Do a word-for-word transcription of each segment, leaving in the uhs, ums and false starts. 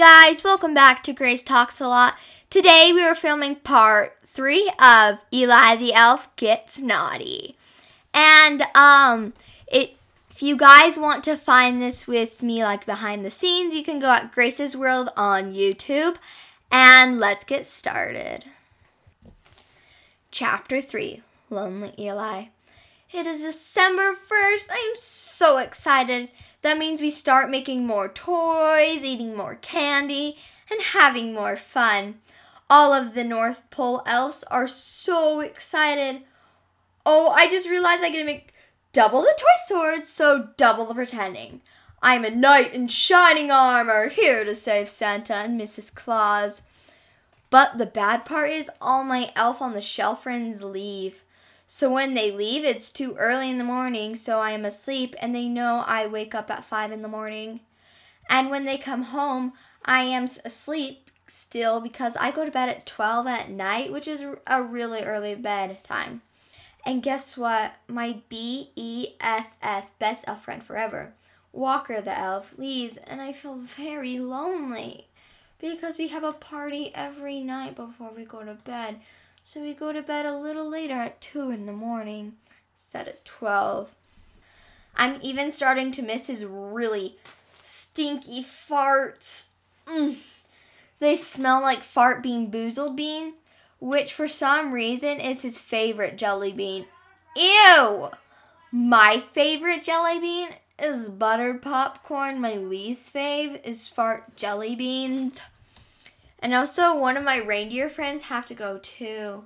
guys, welcome back to Grace Talks a Lot. Today we are filming part three of Eli the Elf Gets Naughty. And um, it, if you guys want to find this with me like behind the scenes, you can go at Grace's World on YouTube. And let's get started. Chapter three, Lonely Eli. It is December first. I'm so excited. That means we start making more toys, eating more candy, and having more fun. All of the North Pole elves are so excited. Oh, I just realized I get to make double the toy swords, so double the pretending. I'm a knight in shining armor, here to save Santa and Missus Claus. But the bad part is all my elf on the shelf friends leave. So when they leave, it's too early in the morning, so I am asleep, and they know I wake up at five in the morning. And when they come home, I am asleep still because I go to bed at twelve at night, which is a really early bed time. And guess what? My B E F F, best elf friend forever, Walker the elf, leaves, and I feel very lonely because we have a party every night before we go to bed. So we go to bed a little later at two in the morning, set at twelve. I'm even starting to miss his really stinky farts. Mm. They smell like fart bean Boozle bean, which for some reason is his favorite jelly bean. Ew! My favorite jelly bean is buttered popcorn. My least fave is fart jelly beans. And also, one of my reindeer friends have to go, too.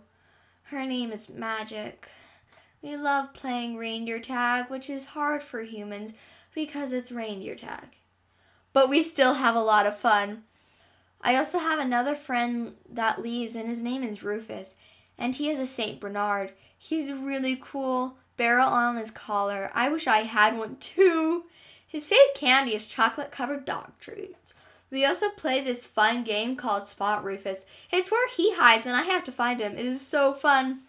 Her name is Magic. We love playing reindeer tag, which is hard for humans because it's reindeer tag. But we still have a lot of fun. I also have another friend that leaves, and his name is Rufus. And he is a Saint Bernard. He's really cool. Barrel on his collar. I wish I had one, too. His fave candy is chocolate-covered dog treats. We also play this fun game called Spot Rufus. It's where he hides and I have to find him. It is so fun.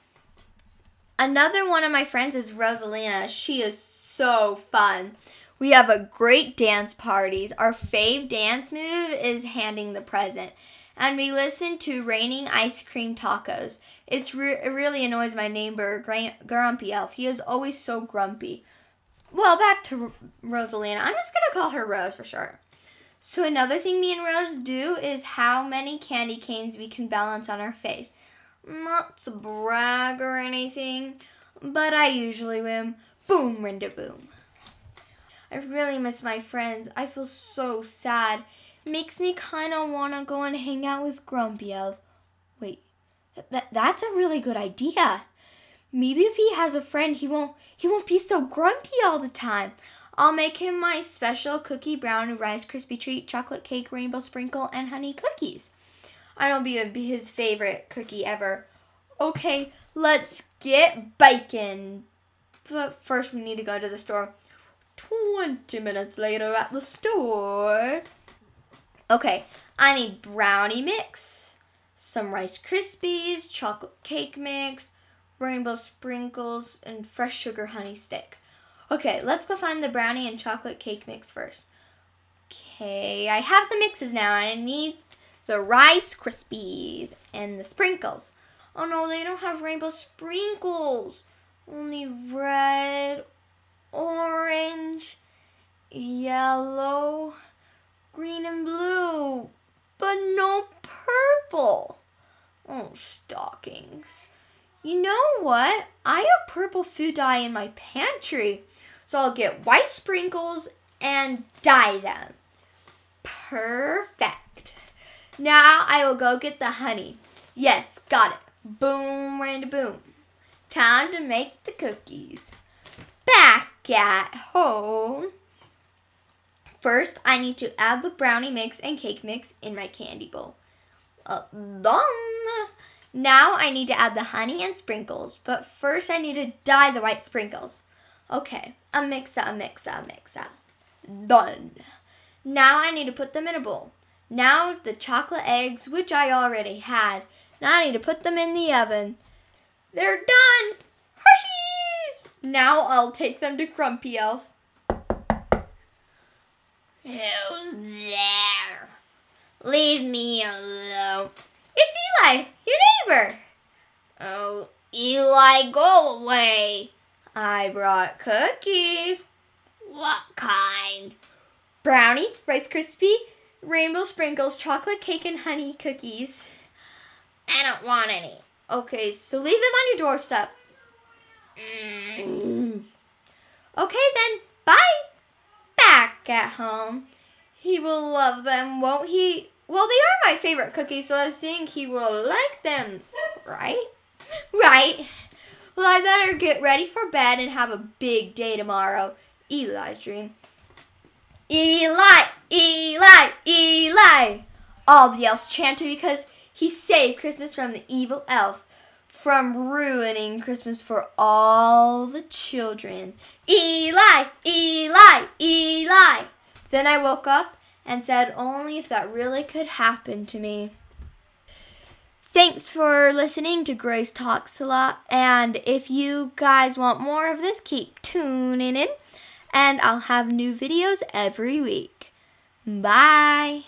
Another one of my friends is Rosalina. She is so fun. We have a great dance parties. Our fave dance move is handing the present. And we listen to Raining Ice Cream Tacos. It's re- it really annoys my neighbor, Gr- Grumpy Elf. He is always so grumpy. Well, back to R- Rosalina. I'm just going to call her Rose for short. So another thing me and Rose do is how many candy canes we can balance on our face. Not to brag or anything, but I usually win. Boom, Rinda, boom. I really miss my friends. I feel so sad. It makes me kind of want to go and hang out with Grumpy Elf. Wait, that that's a really good idea. Maybe if he has a friend, he won't he won't be so grumpy all the time. I'll make him my special cookie brown Rice Krispie Treat, chocolate cake, rainbow sprinkle, and honey cookies. I'll be, be his favorite cookie ever. Okay, let's get bacon. But first we need to go to the store. twenty minutes later at the store. Okay, I need brownie mix, some Rice Krispies, chocolate cake mix, rainbow sprinkles, and fresh sugar honey stick. Okay, let's go find the brownie and chocolate cake mix first. Okay, I have the mixes now, and I need the Rice Krispies and the sprinkles. Oh no, they don't have rainbow sprinkles. Only red, orange, yellow, green, and blue, but no purple. Oh, stockings. You know what? I have purple food dye in my pantry, so I'll get white sprinkles and dye them. Perfect. Now I will go get the honey. Yes, got it. Boom, randa, boom. Time to make the cookies. Back at home. First, I need to add the brownie mix and cake mix in my candy bowl. Uh, done. Now I need to add the honey and sprinkles, but first I need to dye the white sprinkles. Okay, a mix up, a mix up, a mix up. Done. Now I need to put them in a bowl. Now the chocolate eggs, which I already had. Now I need to put them in the oven. They're done! Hershey's! Now I'll take them to Grumpy Elf. Who's there? Leave me alone. It's Eli, your neighbor. Oh, Eli, go away. I brought cookies. What kind? Brownie, Rice Krispie, Rainbow Sprinkles, chocolate cake, and honey cookies. I don't want any. Okay, so leave them on your doorstep. Mm. Okay, then, bye. Back at home. He will love them, won't he? Well, they are my favorite cookies, so I think he will like them. Right? Right. Well, I better get ready for bed and have a big day tomorrow. Eli's dream. Eli! Eli! Eli! All the elves chanted because he saved Christmas from the evil elf, from ruining Christmas for all the children. Eli! Eli! Eli! Then I woke up and said, only if that really could happen to me. Thanks for listening to Grace Talks a Lot. And if you guys want more of this, keep tuning in. And I'll have new videos every week. Bye!